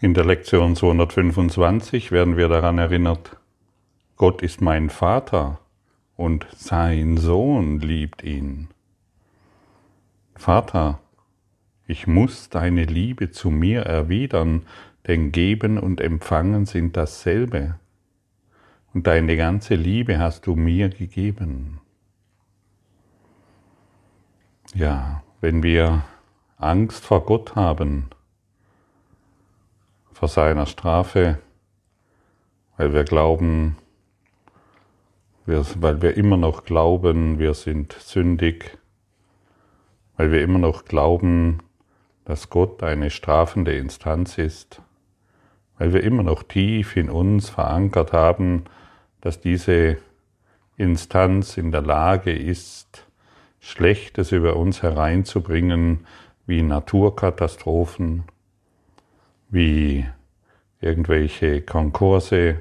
In der Lektion 225 werden wir daran erinnert, Gott ist mein Vater und sein Sohn liebt ihn. Vater, ich muss deine Liebe zu mir erwidern, denn Geben und Empfangen sind dasselbe. Und deine ganze Liebe hast du mir gegeben. Ja, wenn wir Angst vor Gott haben, vor seiner Strafe, weil wir glauben, weil wir immer noch glauben, wir sind sündig, weil wir immer noch glauben, dass Gott eine strafende Instanz ist, weil wir immer noch tief in uns verankert haben, dass diese Instanz in der Lage ist, Schlechtes über uns hereinzubringen, wie Naturkatastrophen, wie irgendwelche Konkurse,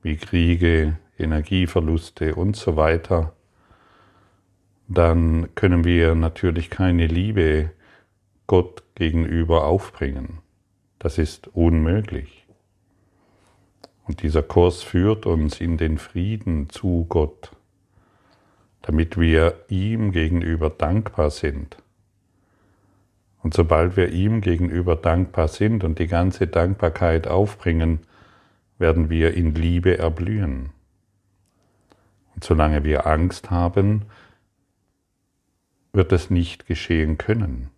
wie Kriege, Energieverluste und so weiter, dann können wir natürlich keine Liebe Gott gegenüber aufbringen. Das ist unmöglich. Und dieser Kurs führt uns in den Frieden zu Gott, damit wir ihm gegenüber dankbar sind. Und sobald wir ihm gegenüber dankbar sind und die ganze Dankbarkeit aufbringen, werden wir in Liebe erblühen. Und solange wir Angst haben, wird das nicht geschehen können.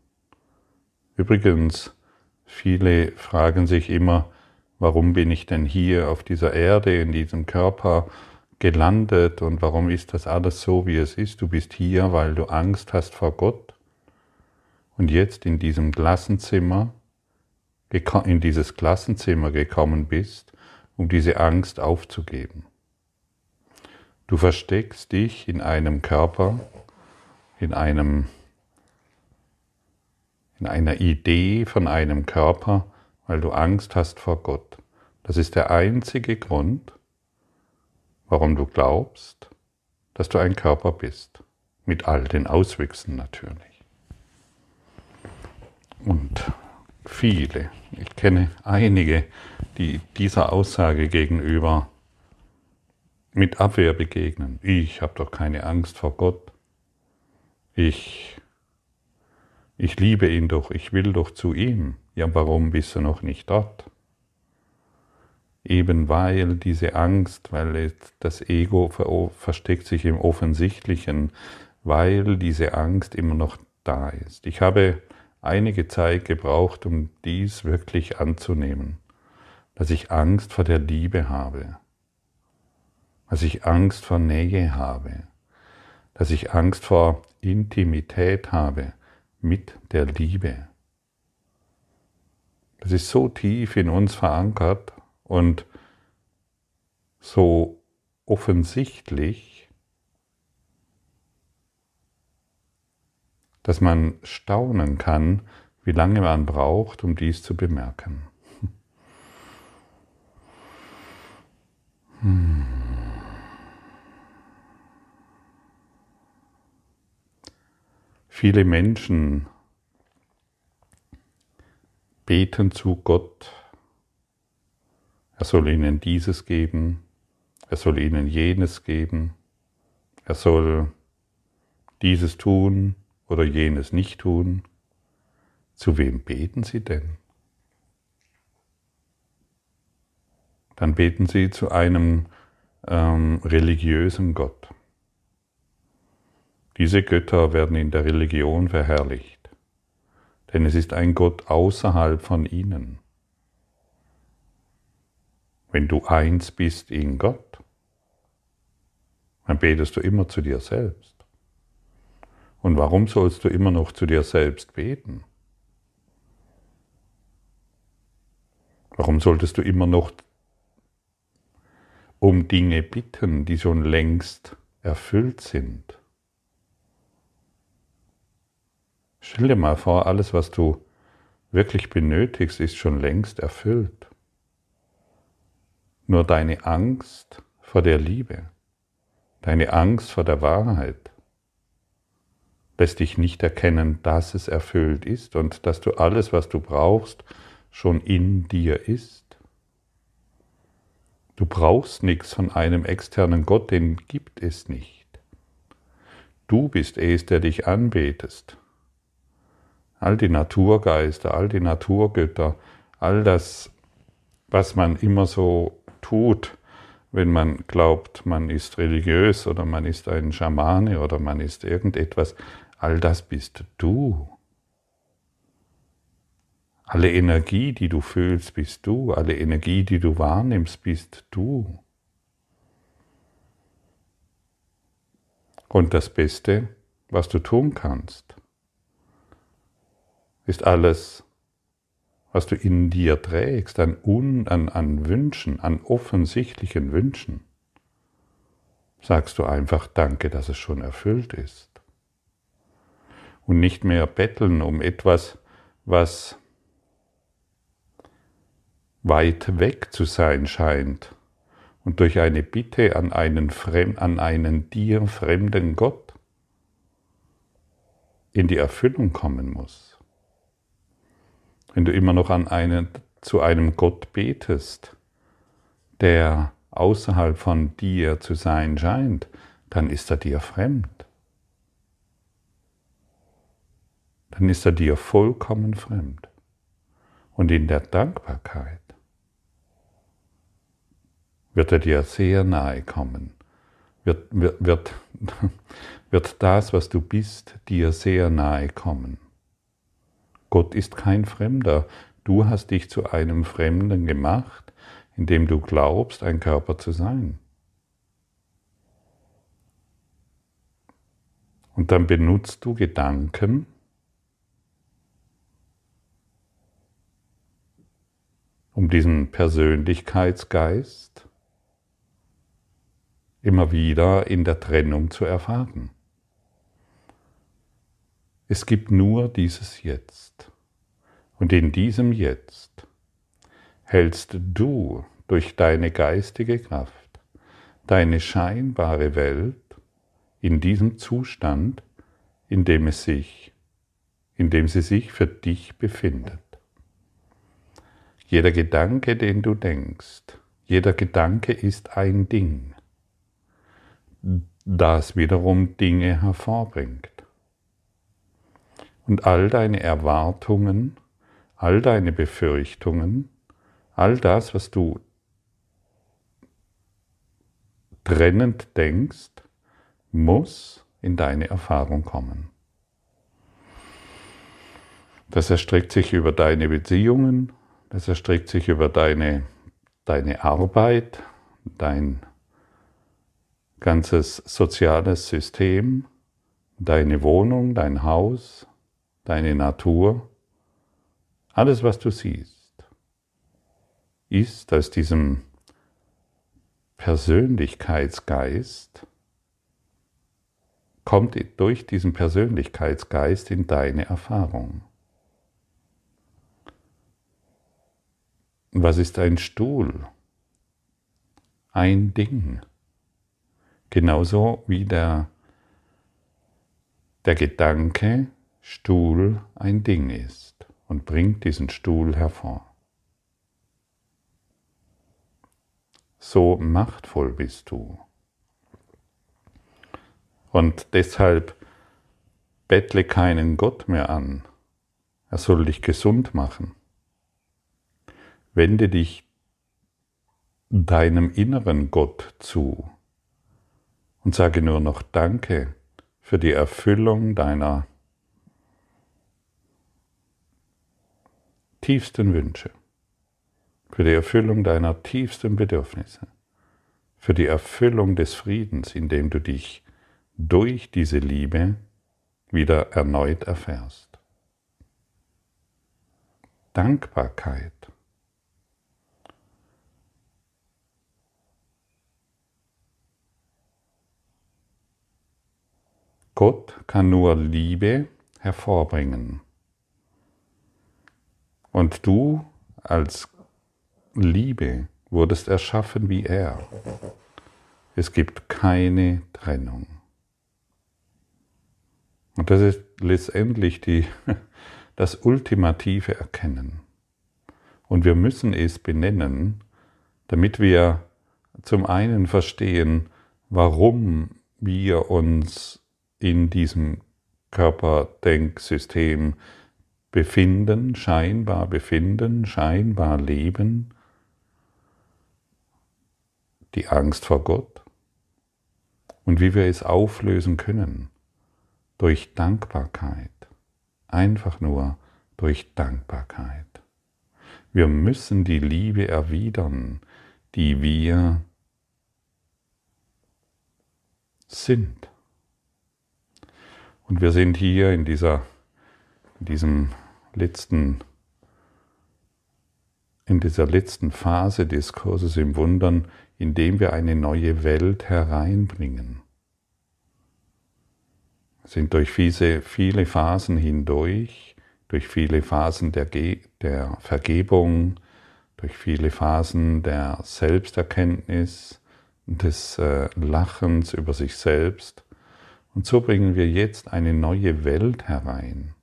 Übrigens, viele fragen sich immer, warum bin ich denn hier auf dieser Erde, in diesem Körper gelandet und warum ist das alles so, wie es ist? Du bist hier, weil du Angst hast vor Gott. Und jetzt in diesem Klassenzimmer, in dieses Klassenzimmer gekommen bist, um diese Angst aufzugeben. Du versteckst dich in einem Körper, in einer Idee von einem Körper, weil du Angst hast vor Gott. Das ist der einzige Grund, warum du glaubst, dass du ein Körper bist. Mit all den Auswüchsen natürlich. Und viele, ich kenne einige, die dieser Aussage gegenüber mit Abwehr begegnen. Ich habe doch keine Angst vor Gott. Ich liebe ihn doch, ich will doch zu ihm. Ja, warum bist du noch nicht dort? Eben weil diese Angst, weil das Ego versteckt sich im Offensichtlichen, weil diese Angst immer noch da ist. Ich habe einige Zeit gebraucht, um dies wirklich anzunehmen, dass ich Angst vor der Liebe habe, dass ich Angst vor Nähe habe, dass ich Angst vor Intimität habe mit der Liebe. Das ist so tief in uns verankert und so offensichtlich, dass man staunen kann, wie lange man braucht, um dies zu bemerken. Viele Menschen beten zu Gott. Er soll ihnen dieses geben, er soll ihnen jenes geben, er soll dieses tun oder jenes nicht tun. Zu wem beten sie denn? Dann beten sie zu einem religiösen Gott. Diese Götter werden in der Religion verherrlicht, denn es ist ein Gott außerhalb von ihnen. Wenn du eins bist in Gott, dann betest du immer zu dir selbst. Und warum sollst du immer noch zu dir selbst beten? Warum solltest du immer noch um Dinge bitten, die schon längst erfüllt sind? Stell dir mal vor, alles, was du wirklich benötigst, ist schon längst erfüllt. Nur deine Angst vor der Liebe, deine Angst vor der Wahrheit, lässt dich nicht erkennen, dass es erfüllt ist und dass du alles, was du brauchst, schon in dir ist. Du brauchst nichts von einem externen Gott, den gibt es nicht. Du bist es, der dich anbetest. All die Naturgeister, all die Naturgötter, all das, was man immer so tut, wenn man glaubt, man ist religiös oder man ist ein Schamane oder man ist irgendetwas, all das bist du. Alle Energie, die du fühlst, bist du. Alle Energie, die du wahrnimmst, bist du. Und das Beste, was du tun kannst, ist alles, was du in dir trägst, an Wünschen, an offensichtlichen Wünschen. Sagst du einfach Danke, dass es schon erfüllt ist. Und nicht mehr betteln um etwas, was weit weg zu sein scheint und durch eine Bitte an einen dir fremden Gott in die Erfüllung kommen muss. Wenn du immer noch zu einem Gott betest, der außerhalb von dir zu sein scheint, dann ist er dir fremd. Dann ist er dir vollkommen fremd. Und in der Dankbarkeit wird er dir sehr nahe kommen, wird das, was du bist, dir sehr nahe kommen. Gott ist kein Fremder. Du hast dich zu einem Fremden gemacht, indem du glaubst, ein Körper zu sein. Und dann benutzt du Gedanken, um diesen Persönlichkeitsgeist immer wieder in der Trennung zu erfahren. Es gibt nur dieses Jetzt. Und in diesem Jetzt hältst du durch deine geistige Kraft deine scheinbare Welt in diesem Zustand, in dem sie sich für dich befindet. Jeder Gedanke, den du denkst, jeder Gedanke ist ein Ding, das wiederum Dinge hervorbringt. Und all deine Erwartungen, all deine Befürchtungen, all das, was du trennend denkst, muss in deine Erfahrung kommen. Das erstreckt sich über deine Beziehungen, das erstreckt sich über deine Arbeit, dein ganzes soziales System, deine Wohnung, dein Haus, deine Natur, alles, was du siehst, ist aus diesem Persönlichkeitsgeist, kommt durch diesen Persönlichkeitsgeist in deine Erfahrung. Was ist ein Stuhl? Ein Ding. Genauso wie der Gedanke, Stuhl ein Ding ist, und bringt diesen Stuhl hervor. So machtvoll bist du. Und deshalb bettle keinen Gott mehr an. Er soll dich gesund machen. Wende dich deinem inneren Gott zu und sage nur noch Danke für die Erfüllung deiner tiefsten Wünsche, für die Erfüllung deiner tiefsten Bedürfnisse, für die Erfüllung des Friedens, in dem du dich durch diese Liebe wieder erneut erfährst. Dankbarkeit. Gott kann nur Liebe hervorbringen. Und du als Liebe wurdest erschaffen wie er. Es gibt keine Trennung. Und das ist letztendlich das ultimative Erkennen. Und wir müssen es benennen, damit wir zum einen verstehen, warum wir uns in diesem Körperdenksystem befinden, scheinbar leben. Die Angst vor Gott und wie wir es auflösen können. Durch Dankbarkeit. Einfach nur durch Dankbarkeit. Wir müssen die Liebe erwidern, die wir sind. Und wir sind hier in dieser letzten Phase des Kurses im Wundern, indem wir eine neue Welt hereinbringen. Wir sind durch viele Phasen hindurch, durch viele Phasen der Vergebung, durch viele Phasen der Selbsterkenntnis, des Lachens über sich selbst. Und so bringen wir jetzt eine neue Welt herein.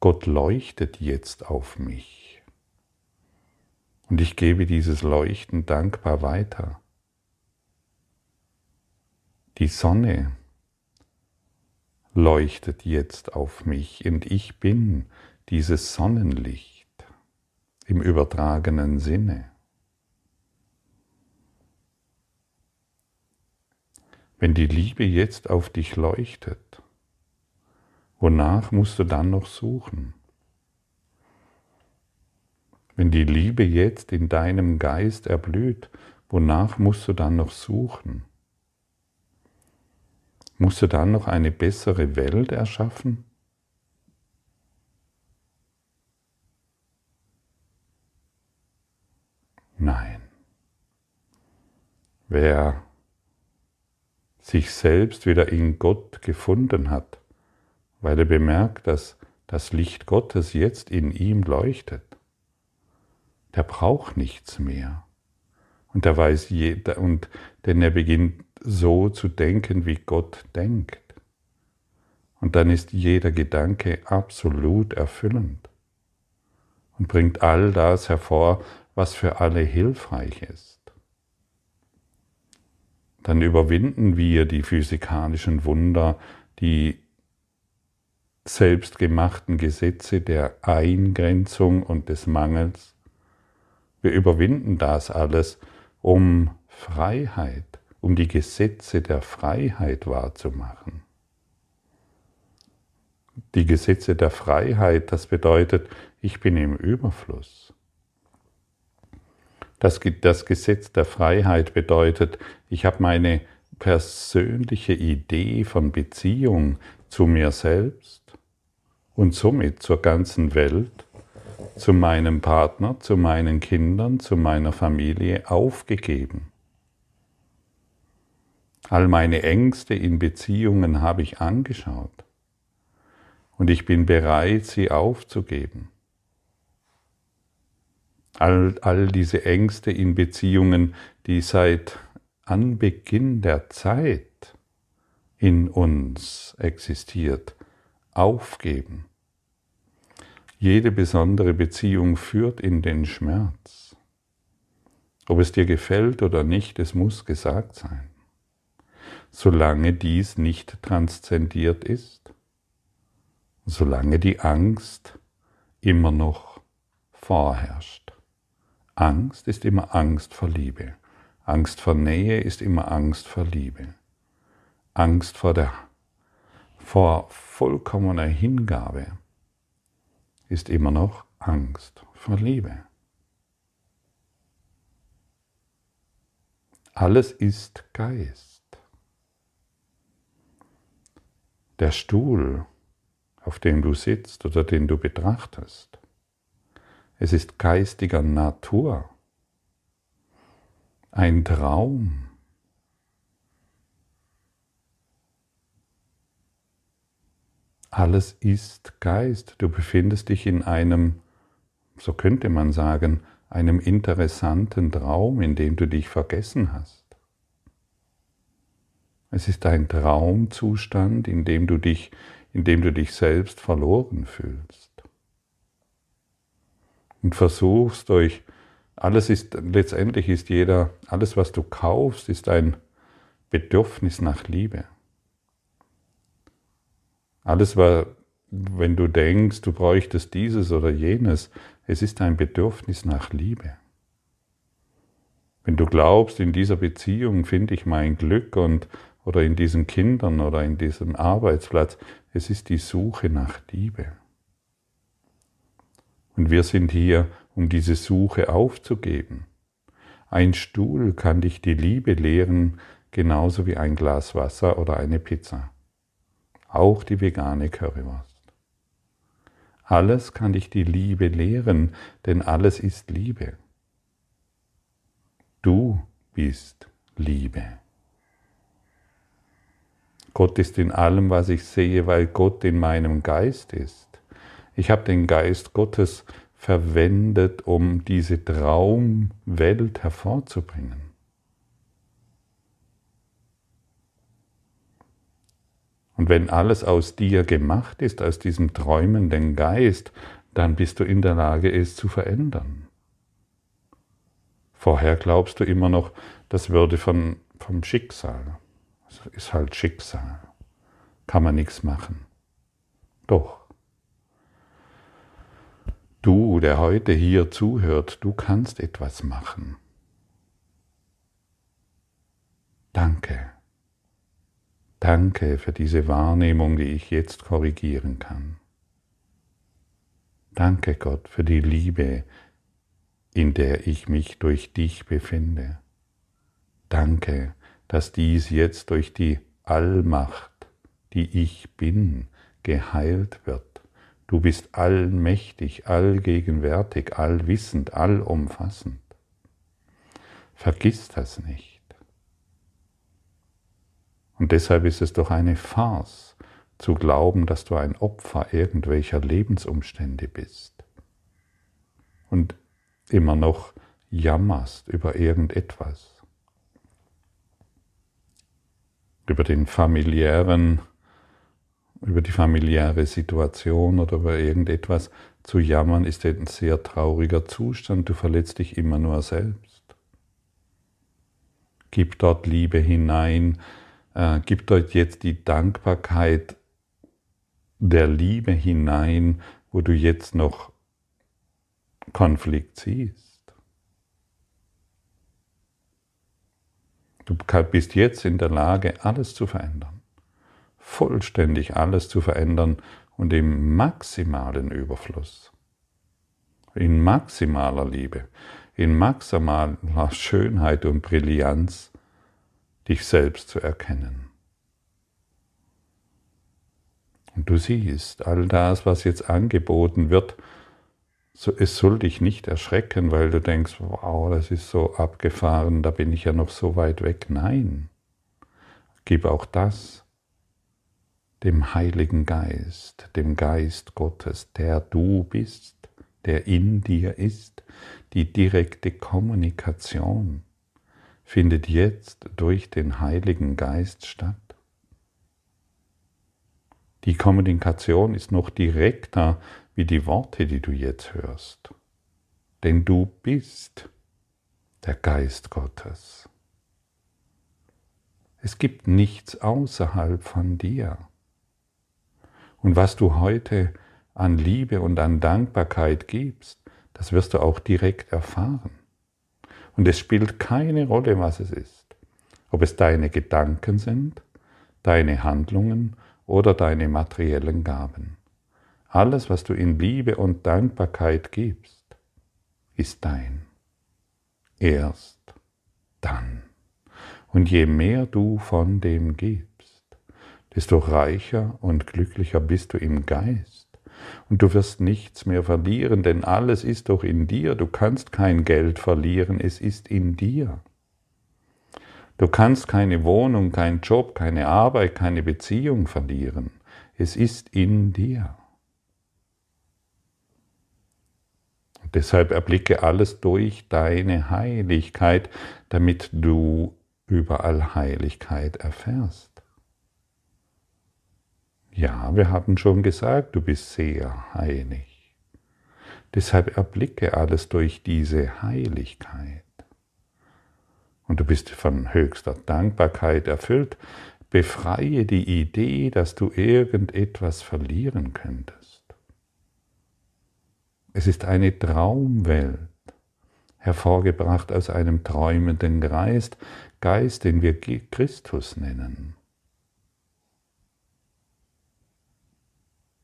Gott leuchtet jetzt auf mich. Und ich gebe dieses Leuchten dankbar weiter. Die Sonne leuchtet jetzt auf mich und ich bin dieses Sonnenlicht im übertragenen Sinne. Wenn die Liebe jetzt auf dich leuchtet, wonach musst du dann noch suchen? Wenn die Liebe jetzt in deinem Geist erblüht, wonach musst du dann noch suchen? Musst du dann noch eine bessere Welt erschaffen? Nein. Wer sich selbst wieder in Gott gefunden hat, weil er bemerkt, dass das Licht Gottes jetzt in ihm leuchtet, der braucht nichts mehr. Und der weiß jeder, denn er beginnt so zu denken, wie Gott denkt. Und dann ist jeder Gedanke absolut erfüllend und bringt all das hervor, was für alle hilfreich ist. Dann überwinden wir die physikalischen Wunder, die selbstgemachten Gesetze der Eingrenzung und des Mangels. Wir überwinden das alles, um Freiheit, um die Gesetze der Freiheit wahrzumachen. Die Gesetze der Freiheit, das bedeutet, ich bin im Überfluss. Das Gesetz der Freiheit bedeutet, ich habe meine persönliche Idee von Beziehung zu mir selbst und somit zur ganzen Welt, zu meinem Partner, zu meinen Kindern, zu meiner Familie aufgegeben. All meine Ängste in Beziehungen habe ich angeschaut und ich bin bereit, sie aufzugeben. All diese Ängste in Beziehungen, die seit Anbeginn der Zeit in uns existiert, aufgeben. Jede besondere Beziehung führt in den Schmerz. Ob es dir gefällt oder nicht, es muss gesagt sein. Solange dies nicht transzendiert ist, solange die Angst immer noch vorherrscht. Angst ist immer Angst vor Liebe. Angst vor Nähe ist immer Angst vor Liebe. Angst vor vollkommener Hingabe ist immer noch Angst vor Liebe. Alles ist Geist. Der Stuhl, auf dem du sitzt oder den du betrachtest, es ist geistiger Natur, ein Traum. Alles ist Geist. Du befindest dich in einem, so könnte man sagen, einem interessanten Traum, in dem du dich vergessen hast. Es ist ein Traumzustand, in dem du dich selbst verloren fühlst. und versuchst euch, alles was du kaufst, ist ein Bedürfnis nach Liebe. Alles, wenn du denkst, du bräuchtest dieses oder jenes, es ist ein Bedürfnis nach Liebe. Wenn du glaubst, in dieser Beziehung finde ich mein Glück oder in diesen Kindern oder in diesem Arbeitsplatz, es ist die Suche nach Liebe. Und wir sind hier, um diese Suche aufzugeben. Ein Stuhl kann dich die Liebe lehren, genauso wie ein Glas Wasser oder eine Pizza. Auch die vegane Currywurst. Alles kann dich die Liebe lehren, denn alles ist Liebe. Du bist Liebe. Gott ist in allem, was ich sehe, weil Gott in meinem Geist ist. Ich habe den Geist Gottes verwendet, um diese Traumwelt hervorzubringen. Und wenn alles aus dir gemacht ist, aus diesem träumenden Geist, dann bist du in der Lage, es zu verändern. Vorher glaubst du immer noch, das würde vom Schicksal. Das ist halt Schicksal. Kann man nichts machen. Doch. Du, der heute hier zuhört, du kannst etwas machen. Danke. Danke für diese Wahrnehmung, die ich jetzt korrigieren kann. Danke, Gott, für die Liebe, in der ich mich durch dich befinde. Danke, dass dies jetzt durch die Allmacht, die ich bin, geheilt wird. Du bist allmächtig, allgegenwärtig, allwissend, allumfassend. Vergiss das nicht. Und deshalb ist es doch eine Farce, zu glauben, dass du ein Opfer irgendwelcher Lebensumstände bist und immer noch jammerst über irgendetwas. Über die familiäre Situation oder über irgendetwas zu jammern, ist ein sehr trauriger Zustand. Du verletzt dich immer nur selbst. Gib dort Liebe hinein. Gib dort jetzt die Dankbarkeit der Liebe hinein, wo du jetzt noch Konflikt siehst. Du bist jetzt in der Lage, alles zu verändern, vollständig alles zu verändern und im maximalen Überfluss, in maximaler Liebe, in maximaler Schönheit und Brillanz dich selbst zu erkennen. Und du siehst, all das, was jetzt angeboten wird, es soll dich nicht erschrecken, weil du denkst, wow, das ist so abgefahren, da bin ich ja noch so weit weg. Nein, gib auch das dem Heiligen Geist, dem Geist Gottes, der du bist, der in dir ist, die direkte Kommunikation findet jetzt durch den Heiligen Geist statt. Die Kommunikation ist noch direkter wie die Worte, die du jetzt hörst. Denn du bist der Geist Gottes. Es gibt nichts außerhalb von dir. Und was du heute an Liebe und an Dankbarkeit gibst, das wirst du auch direkt erfahren. Und es spielt keine Rolle, was es ist. Ob es deine Gedanken sind, deine Handlungen oder deine materiellen Gaben. Alles, was du in Liebe und Dankbarkeit gibst, ist dein. Erst dann. Und je mehr du von dem gibst, desto reicher und glücklicher bist du im Geist. Und du wirst nichts mehr verlieren, denn alles ist doch in dir. Du kannst kein Geld verlieren, es ist in dir. Du kannst keine Wohnung, keinen Job, keine Arbeit, keine Beziehung verlieren. Es ist in dir. Und deshalb erblicke alles durch deine Heiligkeit, damit du überall Heiligkeit erfährst. Ja, wir hatten schon gesagt, du bist sehr heilig. Deshalb erblicke alles durch diese Heiligkeit. Und du bist von höchster Dankbarkeit erfüllt. Befreie die Idee, dass du irgendetwas verlieren könntest. Es ist eine Traumwelt, hervorgebracht aus einem träumenden Geist, den wir Christus nennen.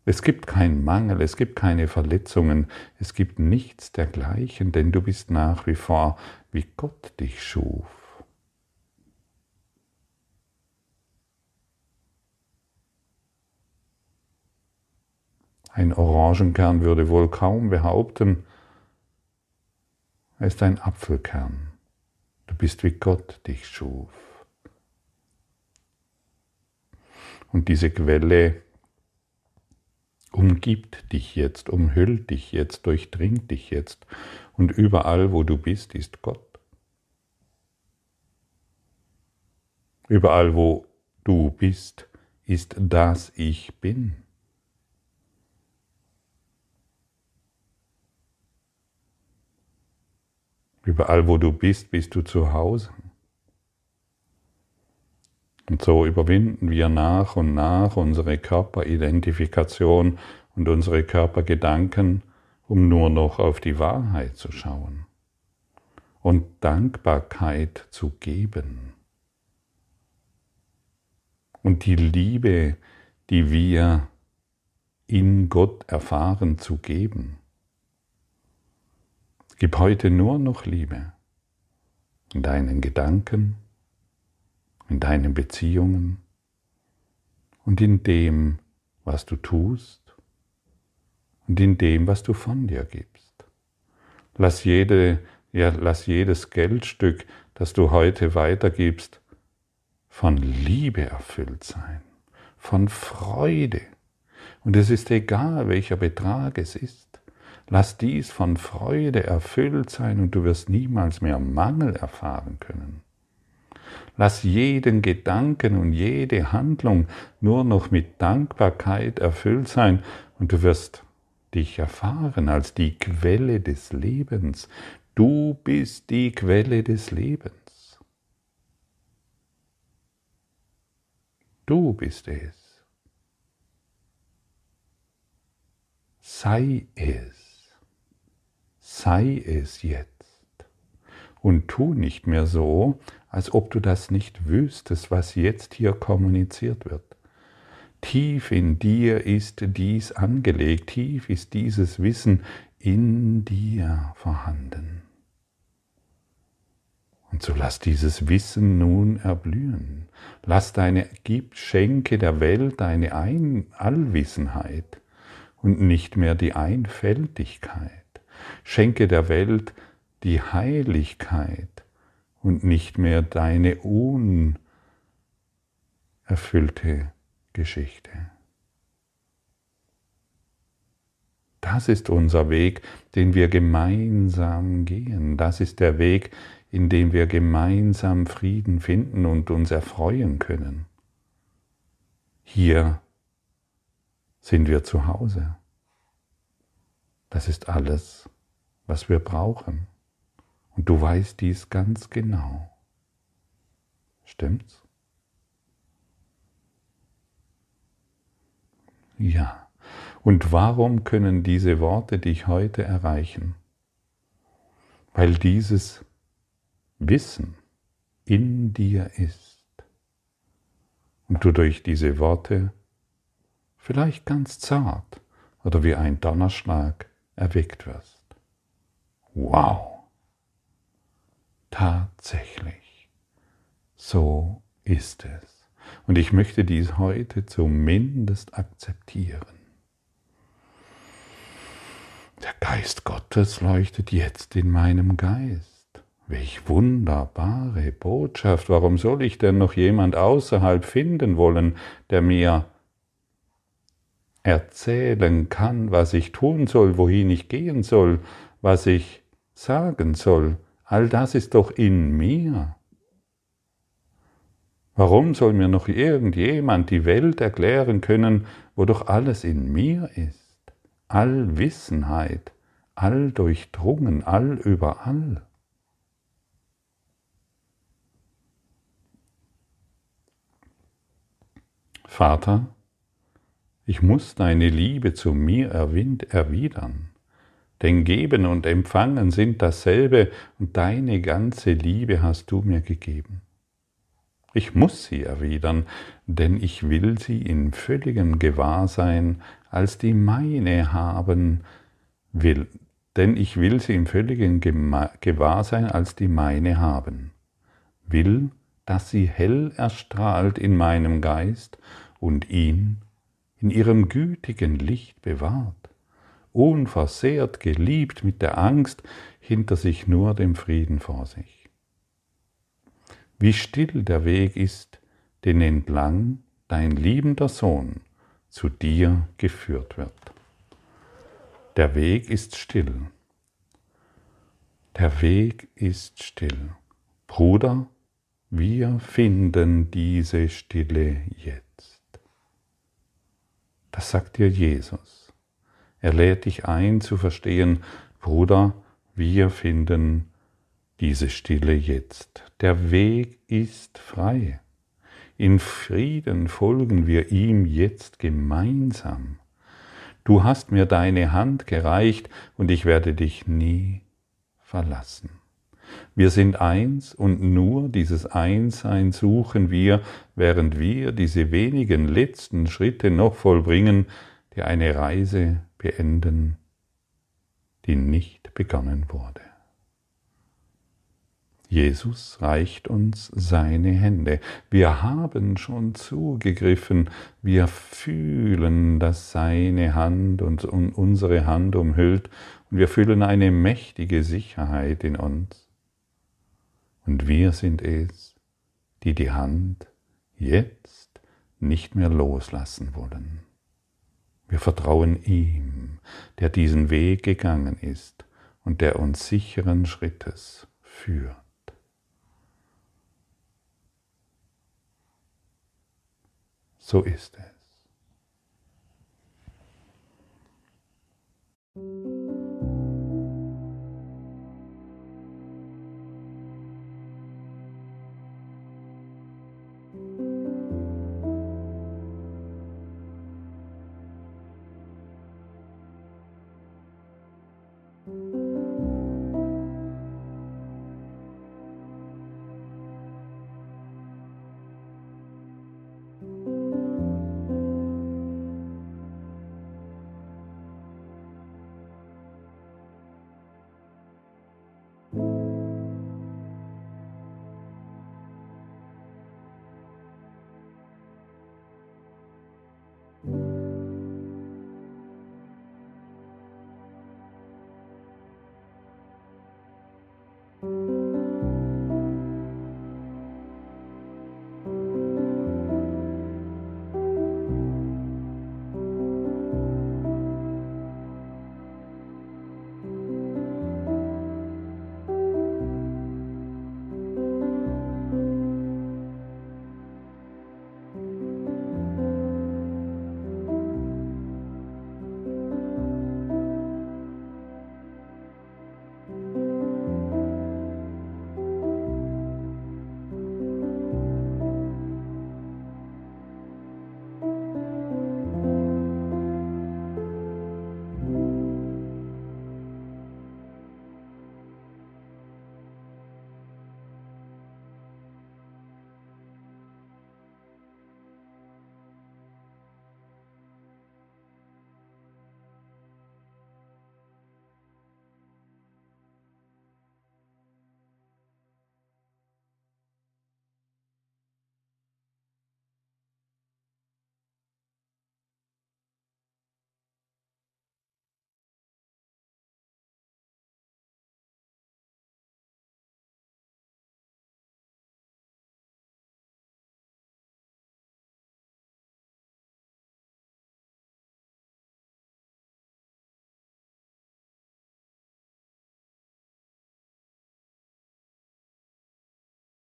Es gibt keinen Mangel, es gibt keine Verletzungen, es gibt nichts dergleichen, denn du bist nach wie vor, wie Gott dich schuf. Ein Orangenkern würde wohl kaum behaupten, er ist ein Apfelkern. Du bist, wie Gott dich schuf. Und diese Quelle umgibt dich jetzt, umhüllt dich jetzt, durchdringt dich jetzt. Und überall, wo du bist, ist Gott. Überall, wo du bist, ist das Ich Bin. Überall, wo du bist, bist du zu Hause. Und so überwinden wir nach und nach unsere Körperidentifikation und unsere Körpergedanken, um nur noch auf die Wahrheit zu schauen und Dankbarkeit zu geben. Und die Liebe, die wir in Gott erfahren, zu geben. Gib heute nur noch Liebe in deinen Gedanken, in deinen Beziehungen und in dem, was du tust und in dem, was du von dir gibst. Lass jedes Geldstück, das du heute weitergibst, von Liebe erfüllt sein, von Freude. Und es ist egal, welcher Betrag es ist. Lass dies von Freude erfüllt sein und du wirst niemals mehr Mangel erfahren können. Lass jeden Gedanken und jede Handlung nur noch mit Dankbarkeit erfüllt sein und du wirst dich erfahren als die Quelle des Lebens. Du bist die Quelle des Lebens. Du bist es. Sei es. Sei es jetzt und tu nicht mehr so, als ob du das nicht wüsstest, was jetzt hier kommuniziert wird. Tief in dir ist dies angelegt, tief ist dieses Wissen in dir vorhanden. Und so lass dieses Wissen nun erblühen. Lass deine Geschenke der Welt, deine Allwissenheit und nicht mehr die Einfältigkeit. Schenke der Welt die Heiligkeit und nicht mehr deine unerfüllte Geschichte. Das ist unser Weg, den wir gemeinsam gehen. Das ist der Weg, in dem wir gemeinsam Frieden finden und uns erfreuen können. Hier sind wir zu Hause. Das ist alles, was wir brauchen. Und du weißt dies ganz genau. Stimmt's? Ja. Und warum können diese Worte dich heute erreichen? Weil dieses Wissen in dir ist. Und du durch diese Worte, vielleicht ganz zart oder wie ein Donnerschlag, erweckt wirst. Wow! Tatsächlich. So ist es. Und ich möchte dies heute zumindest akzeptieren. Der Geist Gottes leuchtet jetzt in meinem Geist. Welch wunderbare Botschaft! Warum soll ich denn noch jemand außerhalb finden wollen, der mir erzählen kann, was ich tun soll, wohin ich gehen soll, was ich sagen soll. All das ist doch in mir. Warum soll mir noch irgendjemand die Welt erklären können, wo doch alles in mir ist? Allwissenheit, alldurchdrungen, allüberall. Vater, ich muss deine Liebe zu mir erwidern, denn Geben und Empfangen sind dasselbe und deine ganze Liebe hast du mir gegeben. Ich muss sie erwidern, denn ich will sie in völligem Gewahrsein als die meine haben will, denn ich will sie im völligen Gewahrsein als die meine haben will, dass sie hell erstrahlt in meinem Geist und ihn in ihrem gütigen Licht bewahrt, unversehrt, geliebt, mit der Angst hinter sich nur dem Frieden vor sich. Wie still der Weg ist, den entlang dein liebender Sohn zu dir geführt wird. Der Weg ist still. Der Weg ist still. Bruder, wir finden diese Stille jetzt. Das sagt dir Jesus. Er lädt dich ein zu verstehen, Bruder, wir finden diese Stille jetzt. Der Weg ist frei. In Frieden folgen wir ihm jetzt gemeinsam. Du hast mir deine Hand gereicht und ich werde dich nie verlassen. Wir sind eins und nur dieses Einssein suchen wir, während wir diese wenigen letzten Schritte noch vollbringen, die eine Reise beenden, die nicht begonnen wurde. Jesus reicht uns seine Hände. Wir haben schon zugegriffen. Wir fühlen, dass seine Hand uns und unsere Hand umhüllt und wir fühlen eine mächtige Sicherheit in uns. Und wir sind es, die die Hand jetzt nicht mehr loslassen wollen. Wir vertrauen ihm, der diesen Weg gegangen ist und der uns sicheren Schrittes führt. So ist es.